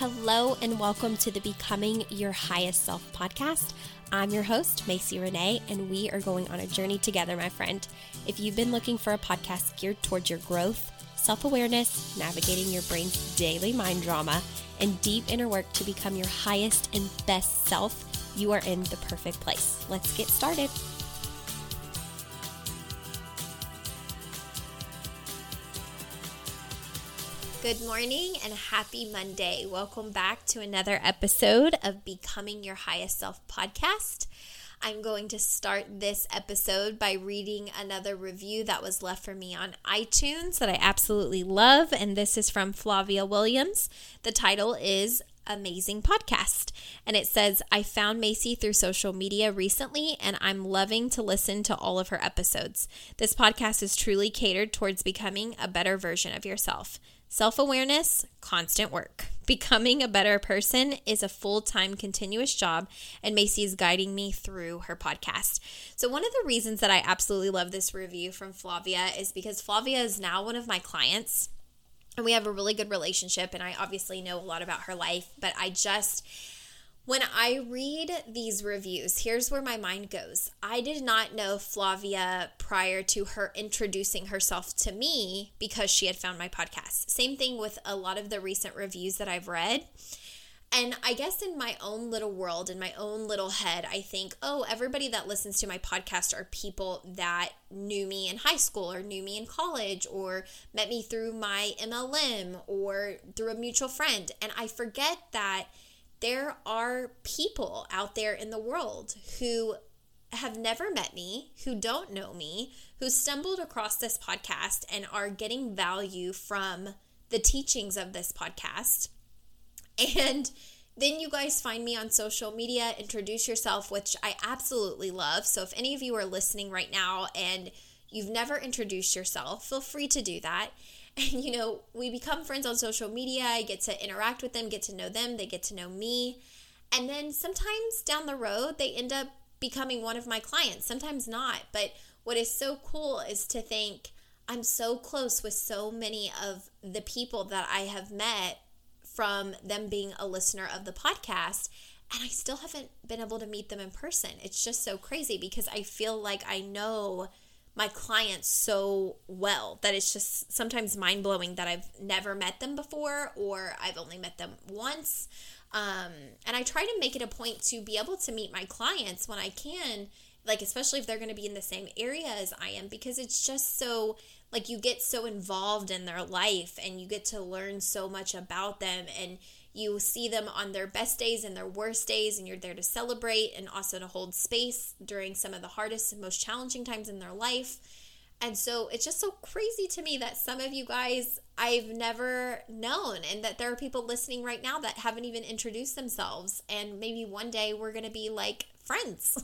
Hello and welcome to the Becoming Your Highest Self podcast. I'm your host, Macy Renee, and we are going on a journey together, my friend. If you've been looking for a podcast geared towards your growth, self-awareness, navigating your brain's daily mind drama, and deep inner work to become your highest and best self, you are in the perfect place. Let's get started. Good morning and happy Monday. Welcome back to another episode of Becoming Your Highest Self podcast. I'm going to start this episode by reading another review that was left for me on iTunes that I absolutely love, and this is from Flavia Williams. The title is Amazing Podcast, and it says, I found Macy through social media recently, and I'm loving to listen to all of her episodes. This podcast is truly catered towards becoming a better version of yourself. Self-awareness, constant work. Becoming a better person is a full-time continuous job, and Macy is guiding me through her podcast. So one of the reasons that I absolutely love this review from Flavia is because Flavia is now one of my clients, and we have a really good relationship, and I obviously know a lot about her life, but when I read these reviews, here's where my mind goes. I did not know Flavia prior to her introducing herself to me because she had found my podcast. Same thing with a lot of the recent reviews that I've read. And I guess in my own little world, in my own little head, I think, oh, everybody that listens to my podcast are people that knew me in high school or knew me in college or met me through my MLM or through a mutual friend. And I forget that there are people out there in the world who have never met me, who don't know me, who stumbled across this podcast and are getting value from the teachings of this podcast. And then you guys find me on social media, introduce yourself, which I absolutely love. So if any of you are listening right now and you've never introduced yourself, feel free to do that. And, you know, we become friends on social media. I get to interact with them, get to know them. They get to know me. And then sometimes down the road, they end up becoming one of my clients. Sometimes not. But what is so cool is to think I'm so close with so many of the people that I have met from them being a listener of the podcast. And I still haven't been able to meet them in person. It's just so crazy because I feel like I know my clients so well that it's just sometimes mind-blowing that I've never met them before or I've only met them once. And I try to make it a point to be able to meet my clients when I can, like especially if they're going to be in the same area as I am, because it's just so like you get so involved in their life and you get to learn so much about them and you see them on their best days and their worst days, and you're there to celebrate and also to hold space during some of the hardest and most challenging times in their life. And so it's just so crazy to me that some of you guys I've never known and that there are people listening right now that haven't even introduced themselves. And maybe one day we're going to be like friends.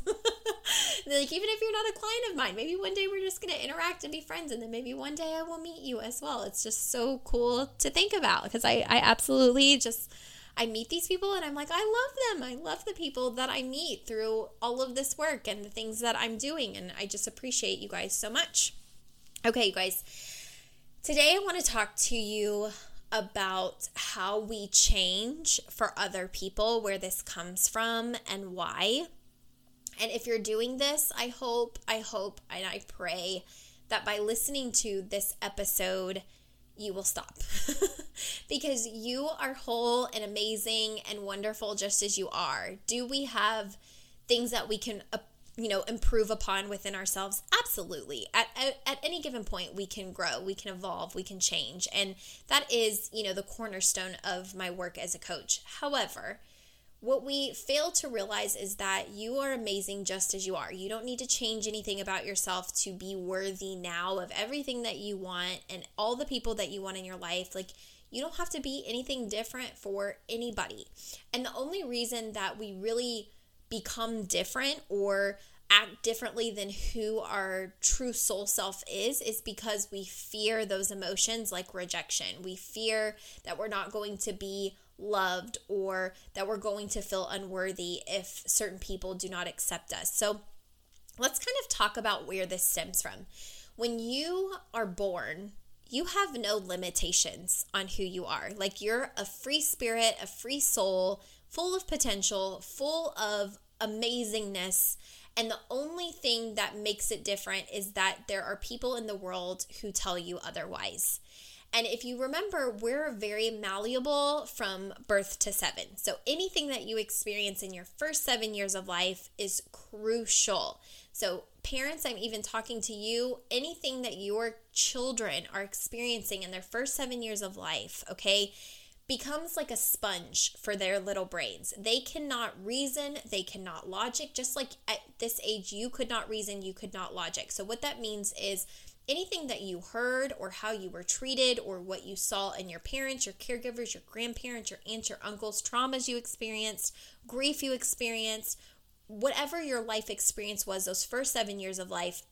Like even if you're not a client of mine, maybe one day we're just going to interact and be friends. And then maybe one day I will meet you as well. It's just so cool to think about because I absolutely just, I meet these people and I'm like, I love them. I love the people that I meet through all of this work and the things that I'm doing. And I just appreciate you guys so much. Okay, you guys, today I want to talk to you about how we change for other people, where this comes from and why. And if you're doing this, I hope, and I pray that by listening to this episode, you will stop because you are whole and amazing and wonderful just as you are. Do we have things that we can improve upon within ourselves? Absolutely. At any given point, we can grow, we can evolve, we can change. And that is, the cornerstone of my work as a coach. However, what we fail to realize is that you are amazing just as you are. You don't need to change anything about yourself to be worthy now of everything that you want and all the people that you want in your life. Like, you don't have to be anything different for anybody. And the only reason that we really become different or act differently than who our true soul self is because we fear those emotions like rejection. We fear that we're not going to be loved or that we're going to feel unworthy if certain people do not accept us. So let's kind of talk about where this stems from. When you are born, you have no limitations on who you are. Like, you're a free spirit, a free soul, full of potential, full of amazingness. And the only thing that makes it different is that there are people in the world who tell you otherwise. And if you remember, we're very malleable from birth to 7. So anything that you experience in your first 7 years of life is crucial. So parents, I'm even talking to you, anything that your children are experiencing in their first 7 years of life, okay, becomes like a sponge for their little brains. They cannot reason, they cannot logic, just like at this age, you could not reason, you could not logic. So what that means is anything that you heard or how you were treated or what you saw in your parents, your caregivers, your grandparents, your aunts, your uncles, traumas you experienced, grief you experienced, whatever your life experience was those first 7 years of life,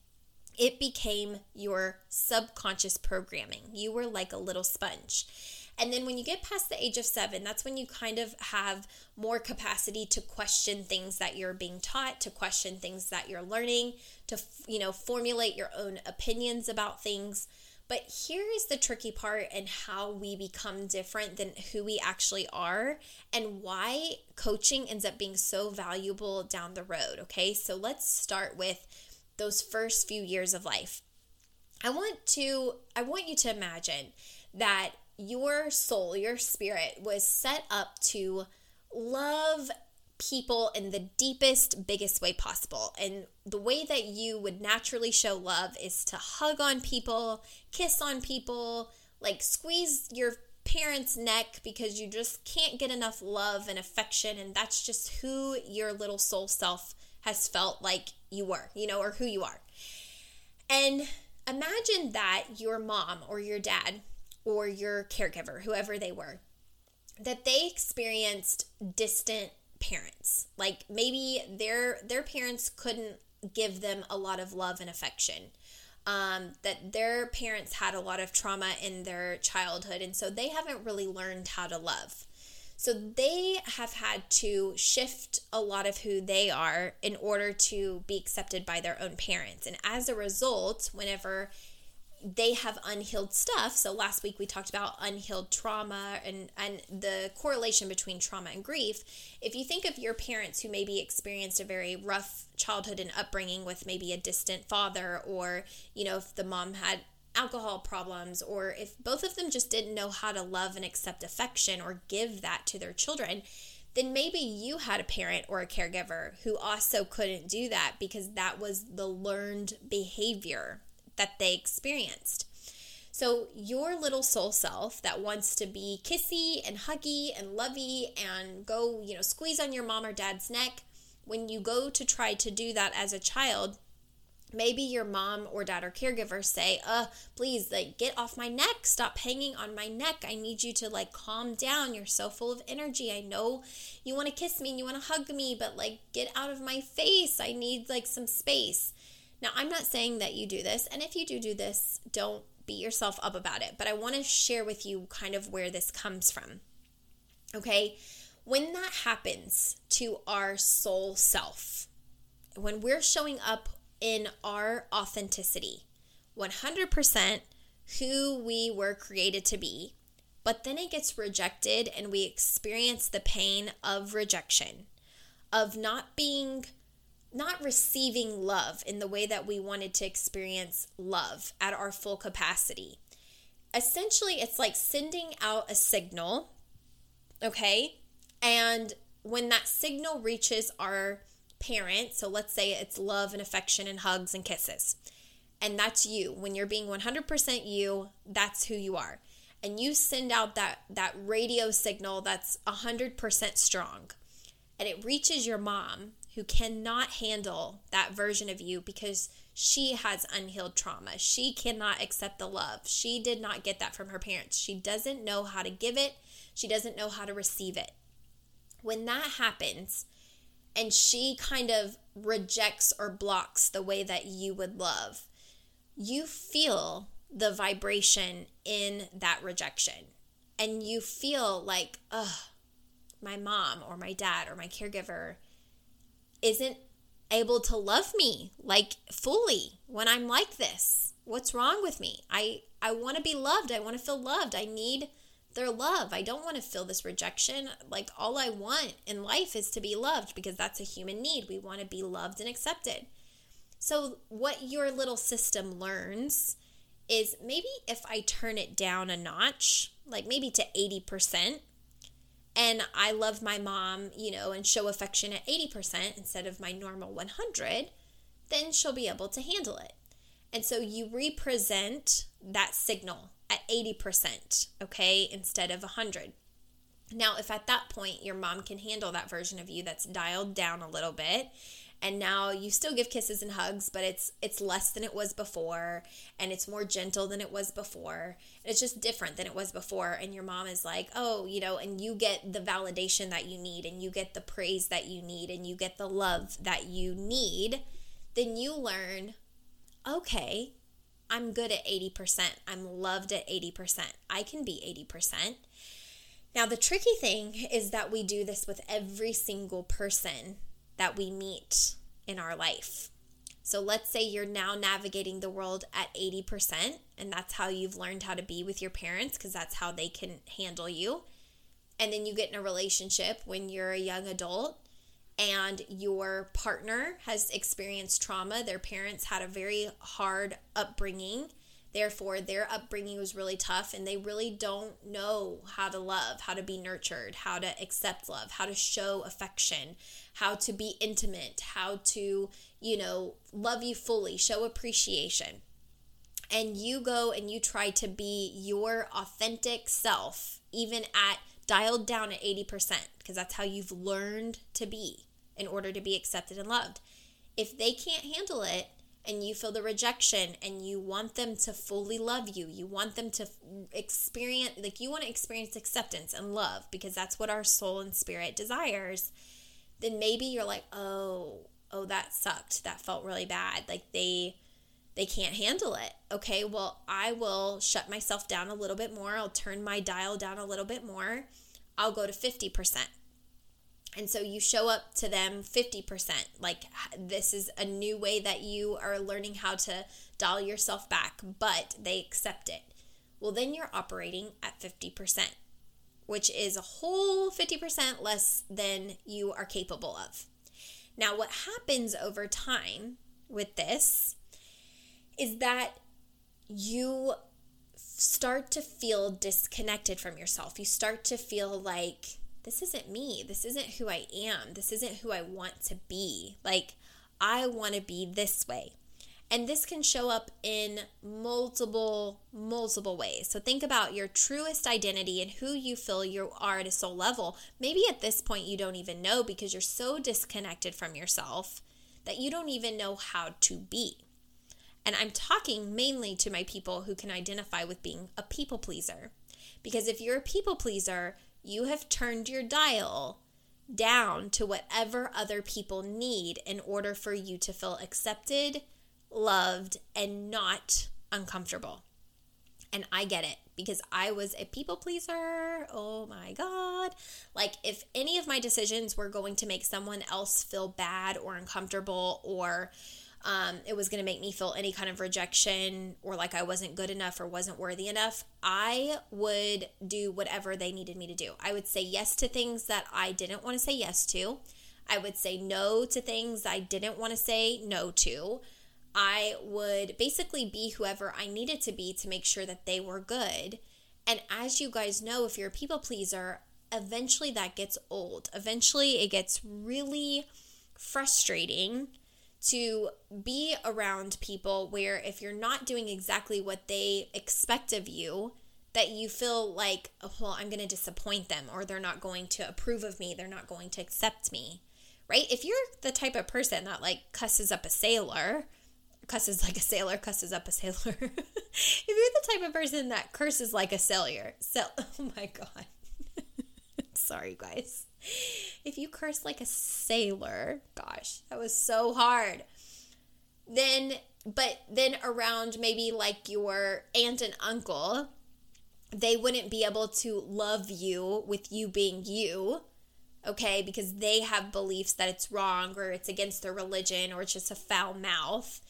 it became your subconscious programming. You were like a little sponge. And then when you get past the age of 7, that's when you kind of have more capacity to question things that you're being taught, to question things that you're learning, to, formulate your own opinions about things. But here is the tricky part and how we become different than who we actually are and why coaching ends up being so valuable down the road, okay? So let's start with those first few years of life. I want you to imagine that your soul, your spirit was set up to love people in the deepest, biggest way possible. And the way that you would naturally show love is to hug on people, kiss on people, like squeeze your parents' neck because you just can't get enough love and affection. And that's just who your little soul self has felt like you were, or who you are. And imagine that your mom or your dad or your caregiver, whoever they were, that they experienced distant parents. Like maybe their parents couldn't give them a lot of love and affection, that their parents had a lot of trauma in their childhood, and so they haven't really learned how to love. So they have had to shift a lot of who they are in order to be accepted by their own parents. And as a result, whenever they have unhealed stuff. So last week we talked about unhealed trauma and the correlation between trauma and grief. If you think of your parents who maybe experienced a very rough childhood and upbringing with maybe a distant father, or, if the mom had alcohol problems, or if both of them just didn't know how to love and accept affection or give that to their children, then maybe you had a parent or a caregiver who also couldn't do that because that was the learned behavior that they experienced. So your little soul self that wants to be kissy and huggy and lovey and go, squeeze on your mom or dad's neck, when you go to try to do that as a child, maybe your mom or dad or caregiver say, please, like, get off my neck. Stop hanging on my neck. I need you to like calm down. You're so full of energy. I know you want to kiss me and you want to hug me, but like get out of my face. I need like some space. Now, I'm not saying that you do this, and if you do this, don't beat yourself up about it, but I want to share with you kind of where this comes from, okay? When that happens to our soul self, when we're showing up in our authenticity, 100% who we were created to be, but then it gets rejected and we experience the pain of rejection, of not receiving love in the way that we wanted to experience love at our full capacity. Essentially, it's like sending out a signal, okay? And when that signal reaches our parent, so let's say it's love and affection and hugs and kisses, and that's you. When you're being 100% you, that's who you are. And you send out that radio signal that's 100% strong, and it reaches your mom, who cannot handle that version of you because she has unhealed trauma. She cannot accept the love. She did not get that from her parents. She doesn't know how to give it. She doesn't know how to receive it. When that happens and she kind of rejects or blocks the way that you would love, you feel the vibration in that rejection. And you feel like, my mom or my dad or my caregiver isn't able to love me like fully when I'm like this. What's wrong with me? I want to be loved. I want to feel loved. I need their love. I don't want to feel this rejection. Like, all I want in life is to be loved, because that's a human need. We want to be loved and accepted. So what your little system learns is, maybe if I turn it down a notch, like maybe to 80%, and I love my mom, you know, and show affection at 80% instead of my normal 100, then she'll be able to handle it. And so you represent that signal at 80%, okay, instead of 100. Now, if at that point your mom can handle that version of you that's dialed down a little bit, and now you still give kisses and hugs, but it's less than it was before, and it's more gentle than it was before, and it's just different than it was before, and your mom is like, oh, you know, and you get the validation that you need, and you get the praise that you need, and you get the love that you need, then you learn, okay, I'm good at 80%. I'm loved at 80%. I can be 80%. Now, the tricky thing is that we do this with every single person that we meet in our life. So let's say you're now navigating the world at 80%, and that's how you've learned how to be with your parents, because that's how they can handle you. And then you get in a relationship when you're a young adult, and your partner has experienced trauma. Their parents had a very hard upbringing. Therefore, their upbringing was really tough, and they really don't know how to love, how to be nurtured, how to accept love, how to show affection, how to be intimate, how to, you know, love you fully, show appreciation. And you go and you try to be your authentic self, even at dialed down at 80%, because that's how you've learned to be in order to be accepted and loved. If they can't handle it, and you feel the rejection, and you want them to fully love you, you want them to experience, like, you want to experience acceptance and love, because that's what our soul and spirit desires, then maybe you're like, oh, that sucked. That felt really bad. Like, they can't handle it. Okay, well, I will shut myself down a little bit more. I'll turn my dial down a little bit more. I'll go to 50%. And so you show up to them 50%. Like, this is a new way that you are learning how to dial yourself back, but they accept it. Well, then you're operating at 50%, which is a whole 50% less than you are capable of. Now, what happens over time with this is that you start to feel disconnected from yourself. You start to feel like, this isn't me. This isn't who I am. This isn't who I want to be. Like, I want to be this way. And this can show up in multiple ways. So think about your truest identity and who you feel you are at a soul level. Maybe at this point you don't even know, because you're so disconnected from yourself that you don't even know how to be. And I'm talking mainly to my people who can identify with being a people pleaser. Because if you're a people pleaser, you have turned your dial down to whatever other people need in order for you to feel accepted, loved, and not uncomfortable. And I get it, because I was a people pleaser. Oh my God. Like, if any of my decisions were going to make someone else feel bad or uncomfortable, or it was going to make me feel any kind of rejection, or like I wasn't good enough or wasn't worthy enough, I would do whatever they needed me to do. I would say yes to things that I didn't want to say yes to. I would say no to things I didn't want to say no to. I would basically be whoever I needed to be to make sure that they were good. And as you guys know, if you're a people pleaser, eventually that gets old. Eventually it gets really frustrating to be around people where, if you're not doing exactly what they expect of you, that you feel like, oh, well, I'm going to disappoint them, or they're not going to approve of me, they're not going to accept me, right? If you're the type of person that, like, cusses up a sailor, if you're the type of person that curses like a sailor, oh my God, sorry guys. If you curse like a sailor, gosh, that was so hard. Then around maybe like your aunt and uncle, they wouldn't be able to love you with you being you, okay? Because they have beliefs that it's wrong, or it's against their religion, or it's just a foul mouth.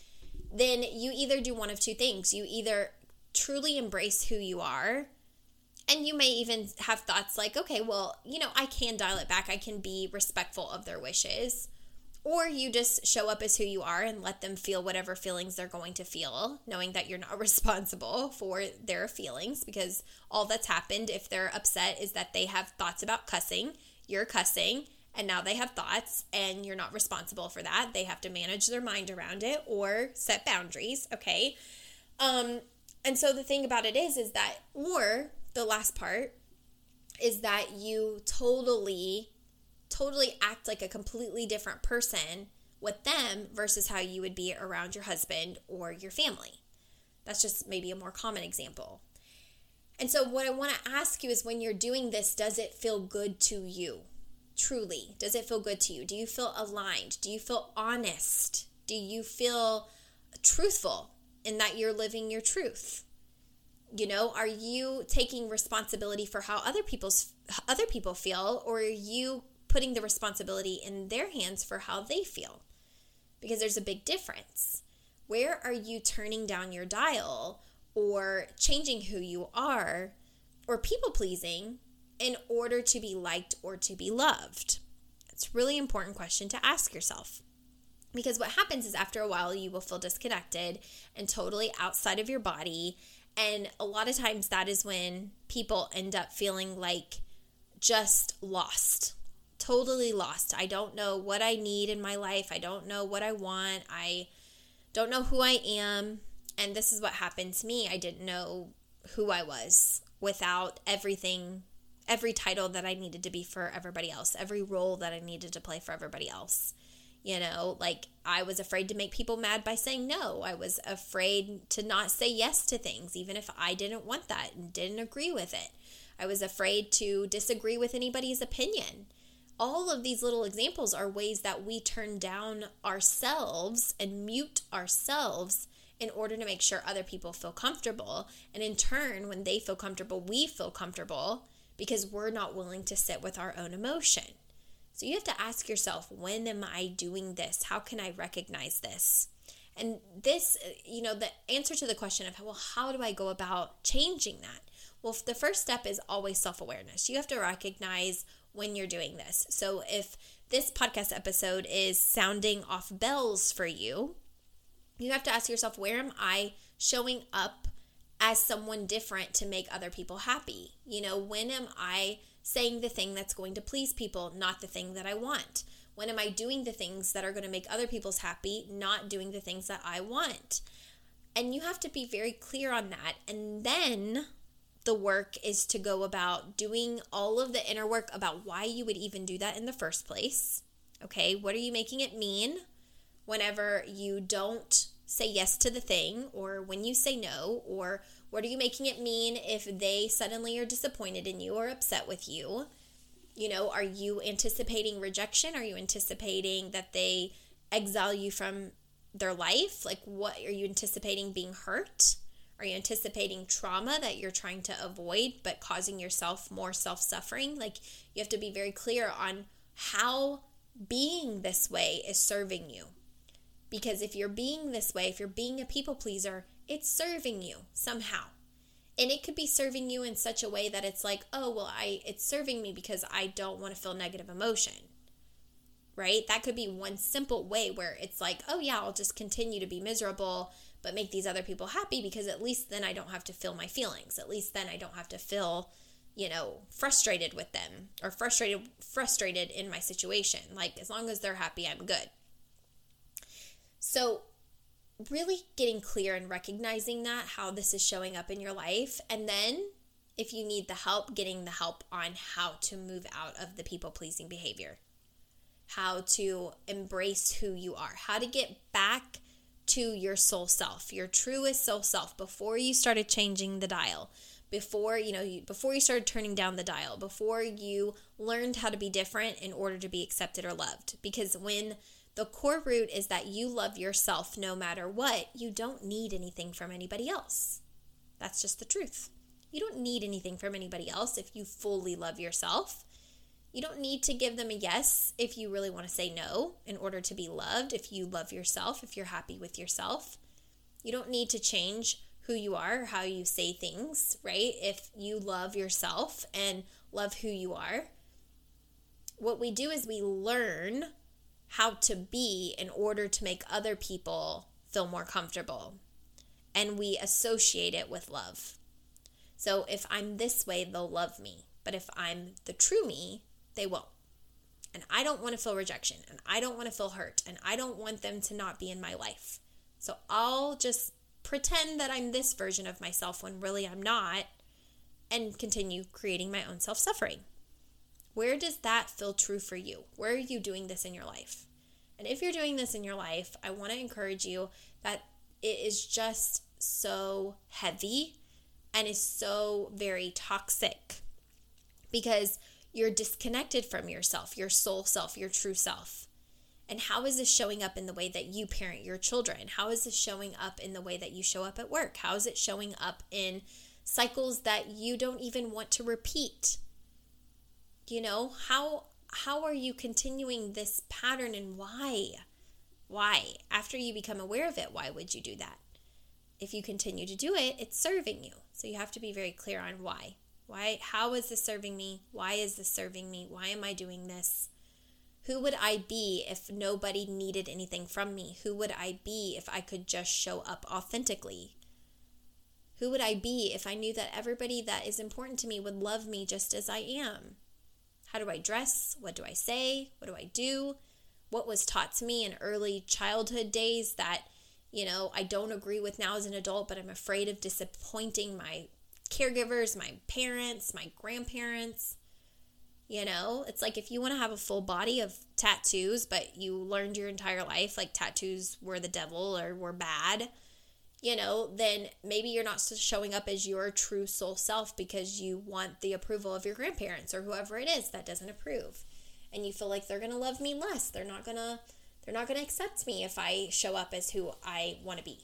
then you either do one of two things. You either truly embrace who you are, and you may even have thoughts like, okay, well, you know, I can dial it back. I can be respectful of their wishes. Or you just show up as who you are and let them feel whatever feelings they're going to feel, knowing that you're not responsible for their feelings, because all that's happened, if they're upset, is that they have thoughts about cussing, you're cussing, and now they have thoughts, and you're not responsible for that. They have to manage their mind around it or set boundaries, okay? And so the thing about it is that, or the last part, is that you totally act like a completely different person with them versus how you would be around your husband or your family. That's just maybe a more common example. And so what I want to ask you is, when you're doing this, does it feel good to you? Truly, does it feel good to you? Do you feel aligned? Do you feel honest? Do you feel truthful in that you're living your truth? You know, are you taking responsibility for how other people feel, or are you putting the responsibility in their hands for how they feel? Because there's a big difference. Where are you turning down your dial or changing who you are or people pleasing in order to be liked or to be loved? It's a really important question to ask yourself, because what happens is, after a while, you will feel disconnected and totally outside of your body. And a lot of times that is when people end up feeling like just lost. Totally lost. I don't know what I need in my life. I don't know what I want. I don't know who I am. And this is what happened to me. I didn't know who I was without everything, every title that I needed to be for everybody else, every role that I needed to play for everybody else. You know, like, I was afraid to make people mad by saying no. I was afraid to not say yes to things, even if I didn't want that and didn't agree with it. I was afraid to disagree with anybody's opinion. All of these little examples are ways that we turn down ourselves and mute ourselves in order to make sure other people feel comfortable. And in turn, when they feel comfortable, we feel comfortable, because we're not willing to sit with our own emotion. So you have to ask yourself, when am I doing this? How can I recognize this? And this, you know, the answer to the question of, well, how do I go about changing that? Well, the first step is always self-awareness. You have to recognize when you're doing this. So if this podcast episode is sounding off bells for you, you have to ask yourself, where am I showing up as someone different to make other people happy? You know, when am I saying the thing that's going to please people, not the thing that I want? When am I doing the things that are going to make other people's happy, not doing the things that I want? And you have to be very clear on that. And then the work is to go about doing all of the inner work about why you would even do that in the first place. Okay, what are you making it mean whenever you don't say yes to the thing, or when you say no? Or what are you making it mean if they suddenly are disappointed in you or upset with you? You know, are you anticipating rejection? Are you anticipating that they exile you from their life? Like, what are you anticipating? Being hurt? Are you anticipating trauma that you're trying to avoid but causing yourself more self-suffering? Like, you have to be very clear on how being this way is serving you. Because if you're being this way, if you're being a people pleaser, it's serving you somehow. And it could be serving you in such a way that it's like, oh, well, it's serving me because I don't want to feel negative emotion, right? That could be one simple way where it's like, oh yeah, I'll just continue to be miserable but make these other people happy, because at least then I don't have to feel my feelings. At least then I don't have to feel, you know, frustrated with them, or frustrated in my situation. Like, as long as they're happy, I'm good. So really getting clear and recognizing that, how this is showing up in your life. And then if you need the help, getting the help on how to move out of the people-pleasing behavior, how to embrace who you are, how to get back to your soul self, your truest soul self, before you started changing the dial, before you started turning down the dial, before you learned how to be different in order to be accepted or loved. Because when the core root is that you love yourself no matter what, you don't need anything from anybody else. That's just the truth. You don't need anything from anybody else if you fully love yourself. You don't need to give them a yes if you really want to say no in order to be loved, if you love yourself, if you're happy with yourself. You don't need to change who you are or how you say things, right? If you love yourself and love who you are, what we do is we learn how to be in order to make other people feel more comfortable. And we associate it with love. So if I'm this way, they'll love me. But if I'm the true me, they won't. And I don't want to feel rejection. And I don't want to feel hurt. And I don't want them to not be in my life. So I'll just pretend that I'm this version of myself when really I'm not, and continue creating my own self-suffering. Where does that feel true for you? Where are you doing this in your life? And if you're doing this in your life, I want to encourage you that it is just so heavy and is so very toxic, because you're disconnected from yourself, your soul self, your true self. And how is this showing up in the way that you parent your children? How is this showing up in the way that you show up at work? How is it showing up in cycles that you don't even want to repeat? You know, how are you continuing this pattern, and why? Why? After you become aware of it, why would you do that? If you continue to do it, it's serving you. So you have to be very clear on why. Why? How is this serving me? Why is this serving me? Why am I doing this? Who would I be if nobody needed anything from me? Who would I be if I could just show up authentically? Who would I be if I knew that everybody that is important to me would love me just as I am? How do I dress? What do I say? What do I do? What was taught to me in early childhood days that, you know, I don't agree with now as an adult, but I'm afraid of disappointing my caregivers, my parents, my grandparents? You know, it's like if you want to have a full body of tattoos, but you learned your entire life, like tattoos were the devil or were bad, you know, then maybe you're not showing up as your true soul self because you want the approval of your grandparents or whoever it is that doesn't approve. And you feel like they're going to love me less. They're not going to accept me if I show up as who I want to be.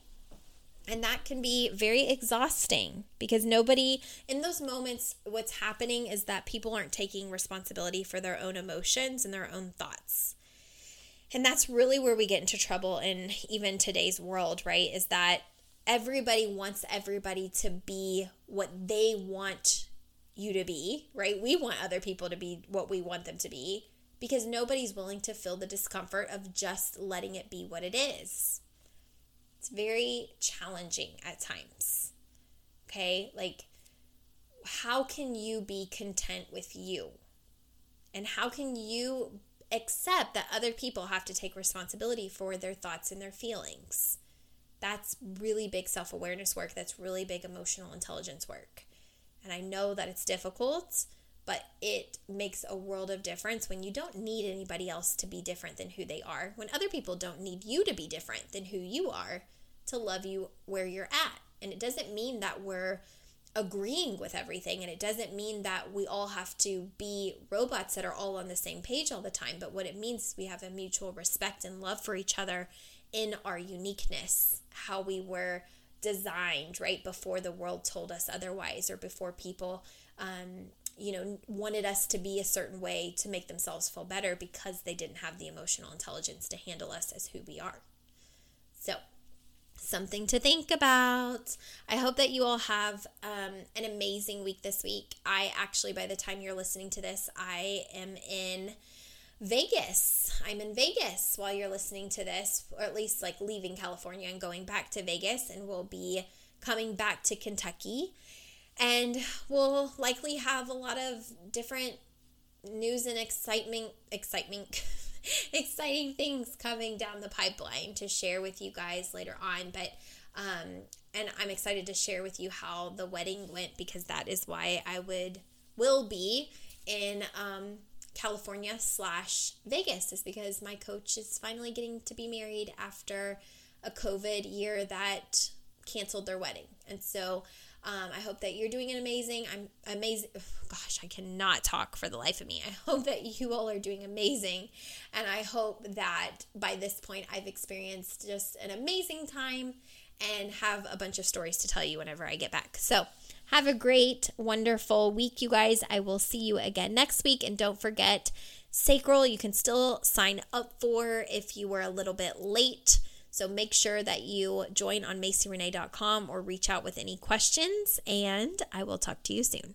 And that can be very exhausting, because nobody, in those moments, what's happening is that people aren't taking responsibility for their own emotions and their own thoughts. And that's really where we get into trouble in even today's world, right? Is that everybody wants everybody to be what they want you to be, right? We want other people to be what we want them to be, because nobody's willing to feel the discomfort of just letting it be what it is. It's very challenging at times, okay? Like, how can you be content with you? And how can you accept that other people have to take responsibility for their thoughts and their feelings? That's really big self-awareness work. That's really big emotional intelligence work. And I know that it's difficult, but it makes a world of difference when you don't need anybody else to be different than who they are, when other people don't need you to be different than who you are to love you where you're at. And it doesn't mean that we're agreeing with everything, and it doesn't mean that we all have to be robots that are all on the same page all the time, but what it means is we have a mutual respect and love for each other in our uniqueness, how we were designed, right, before the world told us otherwise, or before people you know, wanted us to be a certain way to make themselves feel better because they didn't have the emotional intelligence to handle us as who we are. So, something to think about. I hope that you all have an amazing week this week. I actually, by the time you're listening to this, I am in Vegas. I'm in Vegas while you're listening to this, or at least like leaving California and going back to Vegas, and we'll be coming back to Kentucky. And we'll likely have a lot of different news and exciting things coming down the pipeline to share with you guys later on. But, and I'm excited to share with you how the wedding went, because that is why I will be in California / Vegas, is because my coach is finally getting to be married after a COVID year that canceled their wedding. And so, I hope that you're doing amazing. Gosh, I cannot talk for the life of me. I hope that you all are doing amazing. And I hope that by this point I've experienced just an amazing time and have a bunch of stories to tell you whenever I get back. So have a great, wonderful week, you guys. I will see you again next week. And don't forget, Sacral, you can still sign up for if you were a little bit late. So make sure that you join on MacyRenee.com or reach out with any questions, and I will talk to you soon.